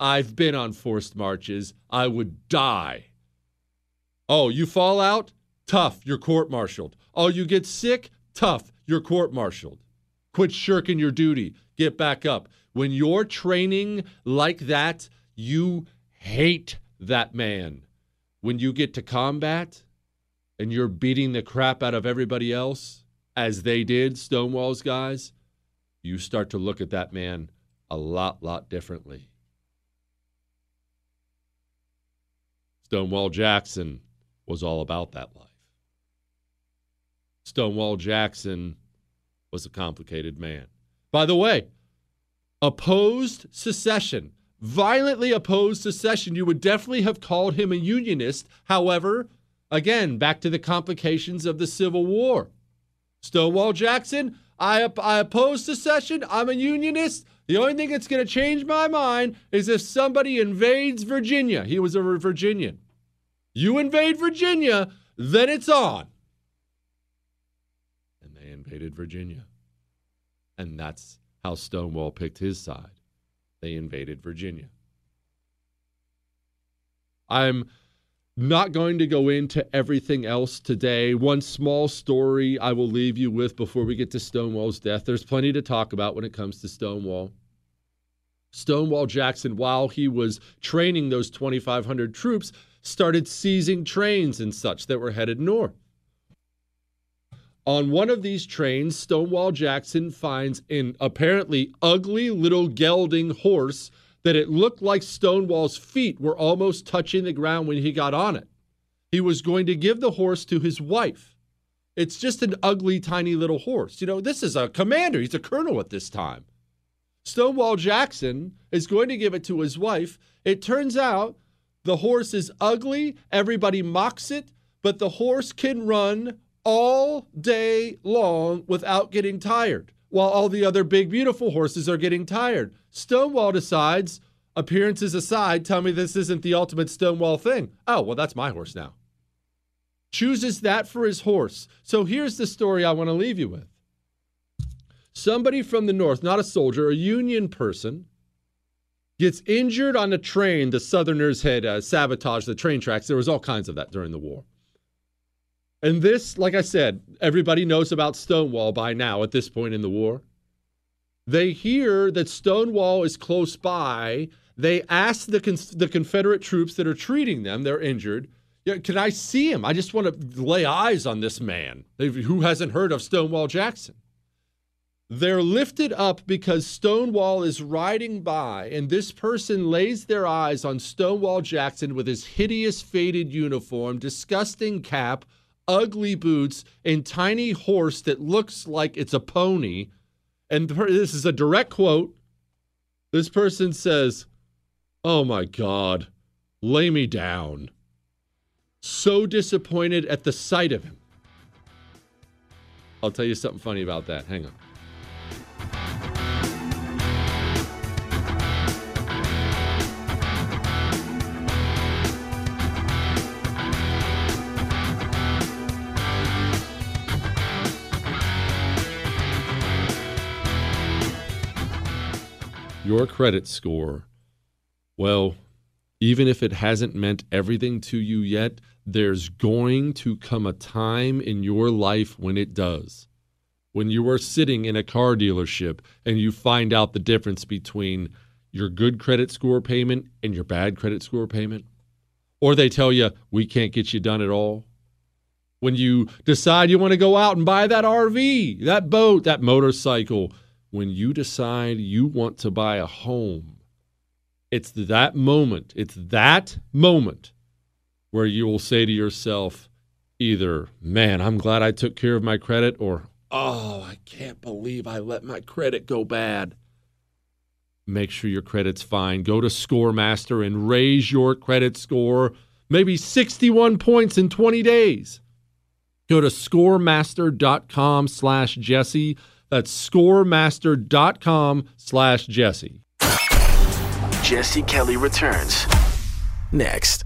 I've been on forced marches. I would die. Oh, you fall out? Tough, you're court-martialed. Oh, you get sick? Tough, you're court-martialed. Quit shirking your duty. Get back up. When you're training like that, you hate that man. When you get to combat and you're beating the crap out of everybody else, as they did, Stonewall's guys, you start to look at that man a lot differently. Stonewall Jackson was all about that life. Stonewall Jackson was a complicated man. By the way, opposed secession, violently opposed secession. You would definitely have called him a unionist. However, again, back to the complications of the Civil War. Stonewall Jackson, I oppose secession. I'm a unionist. The only thing that's going to change my mind is if somebody invades Virginia. He was a Virginian. You invade Virginia, then it's on. And they invaded Virginia. And that's how Stonewall picked his side. They invaded Virginia. I'm not going to go into everything else today. One small story I will leave you with before we get to Stonewall's death. There's plenty to talk about when it comes to Stonewall. Stonewall Jackson, while he was training those 2,500 troops, started seizing trains and such that were headed north. On one of these trains, Stonewall Jackson finds an apparently ugly little gelding horse that it looked like Stonewall's feet were almost touching the ground when he got on it. He was going to give the horse to his wife. It's just an ugly, tiny little horse. You know, this is a commander. He's a colonel at this time. Stonewall Jackson is going to give it to his wife. It turns out the horse is ugly. Everybody mocks it, but the horse can run all day long without getting tired, while all the other big, beautiful horses are getting tired. Stonewall decides, appearances aside, tell me this isn't the ultimate Stonewall thing. Oh, well, that's my horse now. Chooses that for his horse. So here's the story I want to leave you with. Somebody from the North, not a soldier, a Union person, gets injured on a train. The Southerners had sabotaged the train tracks. There was all kinds of that during the war. And this, like I said, everybody knows about Stonewall by now at this point in the war. They hear that Stonewall is close by. They ask the Confederate troops that are treating them, they're injured, can I see him? I just want to lay eyes on this man who hasn't heard of Stonewall Jackson. They're lifted up because Stonewall is riding by, and this person lays their eyes on Stonewall Jackson with his hideous faded uniform, disgusting cap, ugly boots, and tiny horse that looks like it's a pony. And this is a direct quote. This person says, "Oh my God, lay me down." So disappointed at the sight of him. I'll tell you something funny about that. Hang on. Your credit score, well, even if it hasn't meant everything to you yet, there's going to come a time in your life when it does. When you are sitting in a car dealership and you find out the difference between your good credit score payment and your bad credit score payment, or they tell you, we can't get you done at all. When you decide you want to go out and buy that RV, that boat, that motorcycle, when you decide you want to buy a home, it's that moment where you will say to yourself either, man, I'm glad I took care of my credit, or, oh, I can't believe I let my credit go bad. Make sure your credit's fine. Go to ScoreMaster and raise your credit score, maybe 61 points in 20 days. Go to ScoreMaster.com/Jesse. That's ScoreMaster.com/Jesse. Jesse Kelly returns next.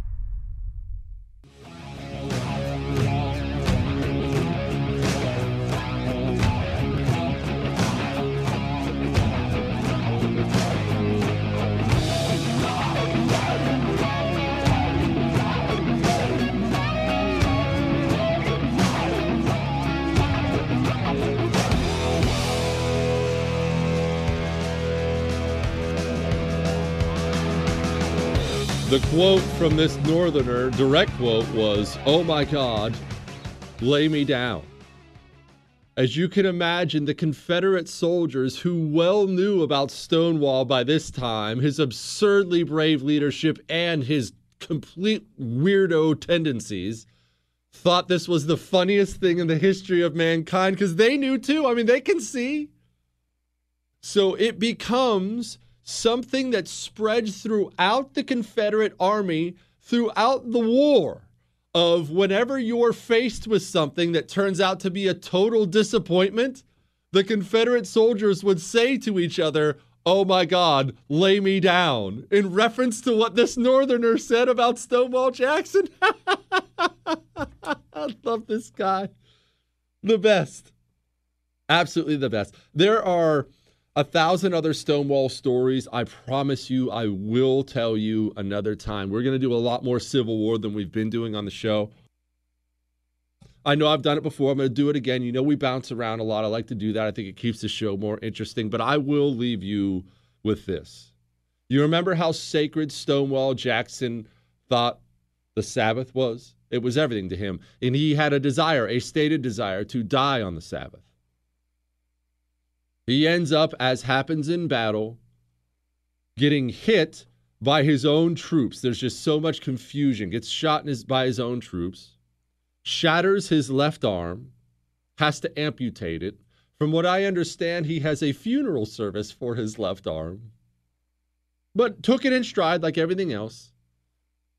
The quote from this Northerner, direct quote, was, oh my God, lay me down. As you can imagine, the Confederate soldiers who well knew about Stonewall by this time, his absurdly brave leadership and his complete weirdo tendencies, thought this was the funniest thing in the history of mankind because they knew too. I mean, they can see. So it becomes something that spreads throughout the Confederate Army, throughout the war, of whenever you're faced with something that turns out to be a total disappointment, the Confederate soldiers would say to each other, oh my God, lay me down, in reference to what this Northerner said about Stonewall Jackson. I love this guy. The best. Absolutely the best. There are 1,000 other Stonewall stories. I promise you, I will tell you another time. We're going to do a lot more Civil War than we've been doing on the show. I know I've done it before. I'm going to do it again. You know, we bounce around a lot. I like to do that. I think it keeps the show more interesting, but I will leave you with this. You remember how sacred Stonewall Jackson thought the Sabbath was? It was everything to him. And he had a desire, a stated desire, to die on the Sabbath. He ends up, as happens in battle, getting hit by his own troops. There's just so much confusion. Gets shot by his own troops, shatters his left arm, has to amputate it. From what I understand, he has a funeral service for his left arm, but took it in stride like everything else.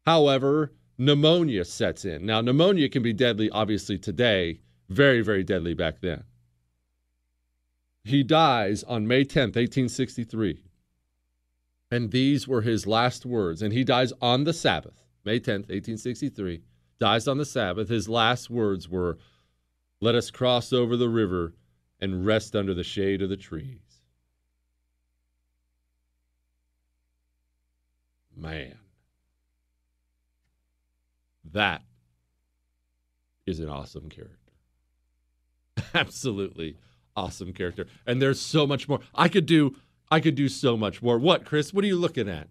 However, pneumonia sets in. Now, pneumonia can be deadly, obviously, today. Very, very deadly back then. He dies on May 10th, 1863, and these were his last words. And he dies on the Sabbath, May 10th, 1863, dies on the Sabbath. His last words were, let us cross over the river and rest under the shade of the trees. Man, that is an awesome character. Absolutely awesome character. And there's so much more. I could do so much more. What, Chris? What are you looking at?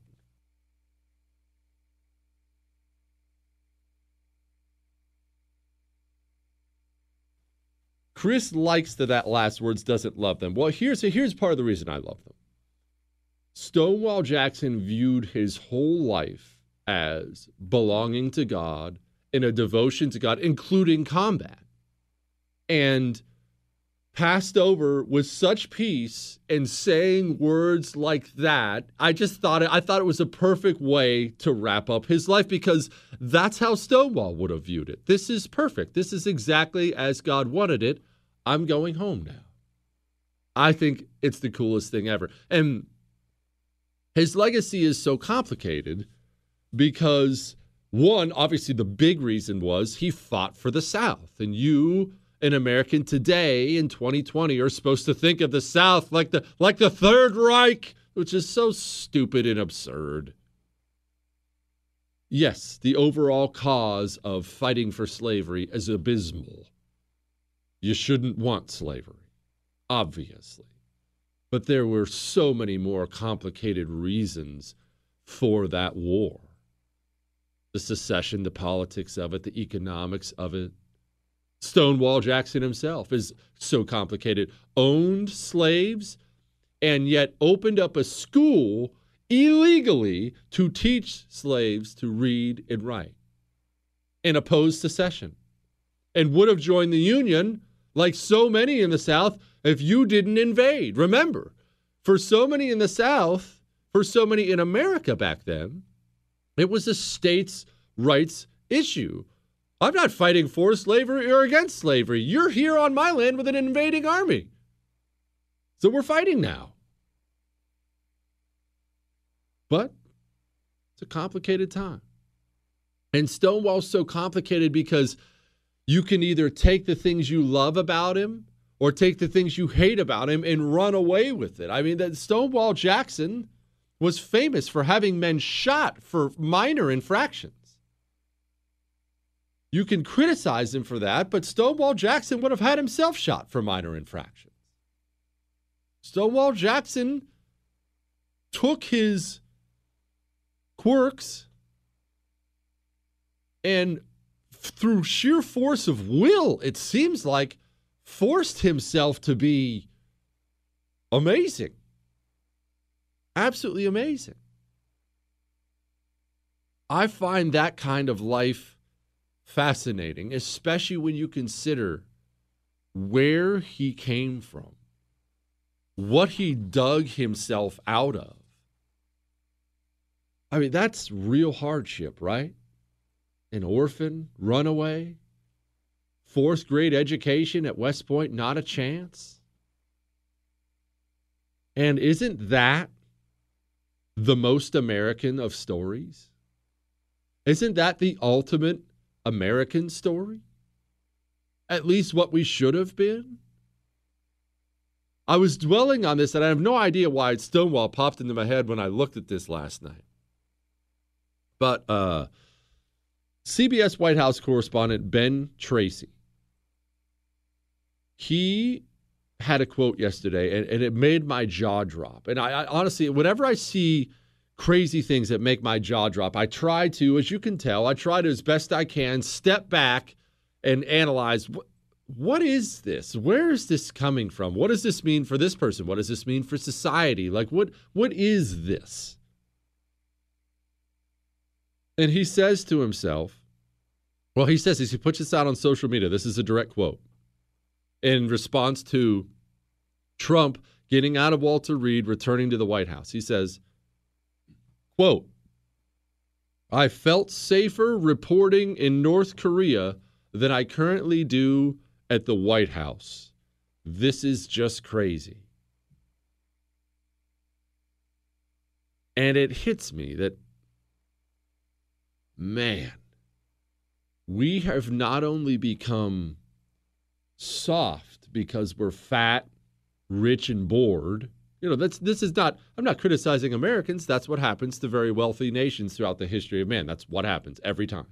Chris likes that last words, doesn't love them. Well, here's part of the reason I love them. Stonewall Jackson viewed his whole life as belonging to God and a devotion to God, including combat, and passed over with such peace and saying words like that. I thought it was a perfect way to wrap up his life, because that's how Stonewall would have viewed it. This is perfect. This is exactly as God wanted it. I'm going home now. I think it's the coolest thing ever. And his legacy is so complicated because, one, obviously the big reason was he fought for the South, and you, an American today in 2020, are supposed to think of the South like the Third Reich, which is so stupid and absurd. Yes, the overall cause of fighting for slavery is abysmal. You shouldn't want slavery, obviously. But there were so many more complicated reasons for that war. The secession, the politics of it, the economics of it. Stonewall Jackson himself is so complicated. Owned slaves and yet opened up a school illegally to teach slaves to read and write, and opposed secession, and would have joined the Union like so many in the South if you didn't invade. Remember, for so many in the South, for so many in America back then, it was a states' rights issue. I'm not fighting for slavery or against slavery. You're here on my land with an invading army. So we're fighting now. But it's a complicated time. And Stonewall's so complicated because you can either take the things you love about him or take the things you hate about him and run away with it. I mean, that Stonewall Jackson was famous for having men shot for minor infractions. You can criticize him for that, but Stonewall Jackson would have had himself shot for minor infractions. Stonewall Jackson took his quirks and, through sheer force of will, it seems like, forced himself to be amazing. Absolutely amazing. I find that kind of life fascinating, especially when you consider where he came from, what he dug himself out of. I mean, that's real hardship, right? An orphan, runaway, fourth grade education at West Point, not a chance. And isn't that the most American of stories? Isn't that the ultimate American story? At least what we should have been? I was dwelling on this, and I have no idea why Stonewall popped into my head when I looked at this last night. But CBS White House correspondent Ben Tracy, he had a quote yesterday, and it made my jaw drop. And I honestly, whenever I see crazy things that make my jaw drop, I try to, as you can tell, I try to, as best I can, step back and analyze, what is this? Where is this coming from? What does this mean for this person? What does this mean for society? Like, what is this? And he says to himself, well, he says this, he puts this out on social media. This is a direct quote in response to Trump getting out of Walter Reed, returning to the White House. He says, quote, I felt safer reporting in North Korea than I currently do at the White House. This is just crazy. And it hits me that, man, we have not only become soft because we're fat, rich, and bored. You know, this is not, I'm not criticizing Americans. That's what happens to very wealthy nations throughout the history of man. That's what happens every time.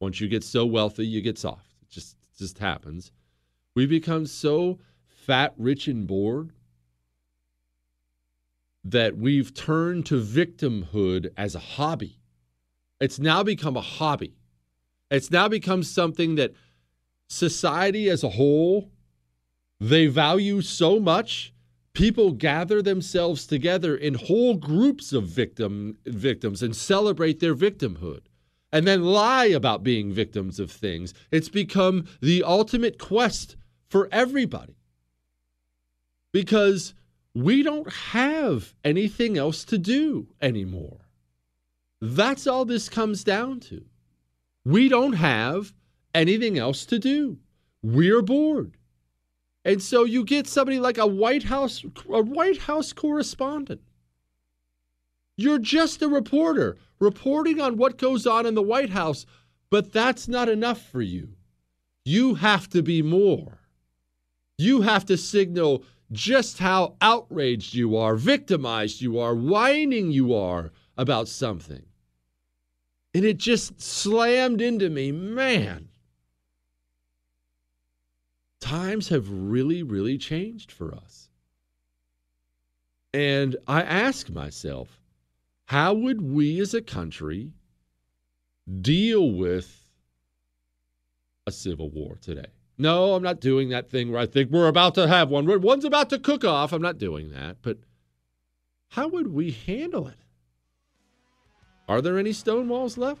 Once you get so wealthy, you get soft. It just happens. We become so fat, rich, and bored that we've turned to victimhood as a hobby. It's now become a hobby. It's now become something that society as a whole they value so much, people gather themselves together in whole groups of victims and celebrate their victimhood, and then lie about being victims of things. It's become the ultimate quest for everybody because we don't have anything else to do anymore. That's all this comes down to. We don't have anything else to do. We're bored. And so you get somebody like a White House correspondent. You're just a reporter reporting on what goes on in the White House, but that's not enough for you. You have to be more. You have to signal just how outraged you are, victimized you are, whining you are about something. And it just slammed into me, man. Times have really, really changed for us. And I ask myself, how would we as a country deal with a civil war today? No, I'm not doing that thing where I think we're about to have one. One's about to cook off. I'm not doing that. But how would we handle it? Are there any stone walls left?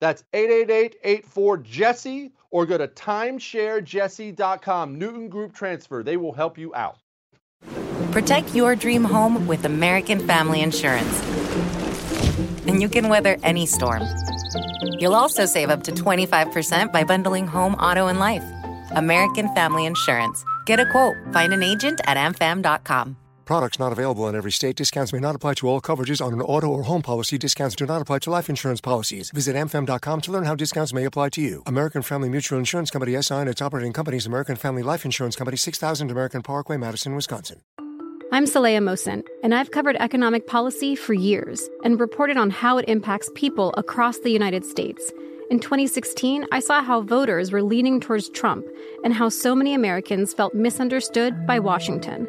That's 888-84-JESSE or go to timesharejesse.com. Newton Group Transfer. They will help you out. Protect your dream home with American Family Insurance. And you can weather any storm. You'll also save up to 25% by bundling home, auto, and life. American Family Insurance. Get a quote. Find an agent at amfam.com. Products not available in every state. Discounts may not apply to all coverages on an auto or home policy. Discounts do not apply to life insurance policies. Visit AmFam.com to learn how discounts may apply to you. American Family Mutual Insurance Company, S.I. and its operating companies, American Family Life Insurance Company, 6000 American Parkway, Madison, Wisconsin. I'm Saleha Mohsen, and I've covered economic policy for years and reported on how it impacts people across the United States. In 2016, I saw how voters were leaning towards Trump and how so many Americans felt misunderstood by Washington.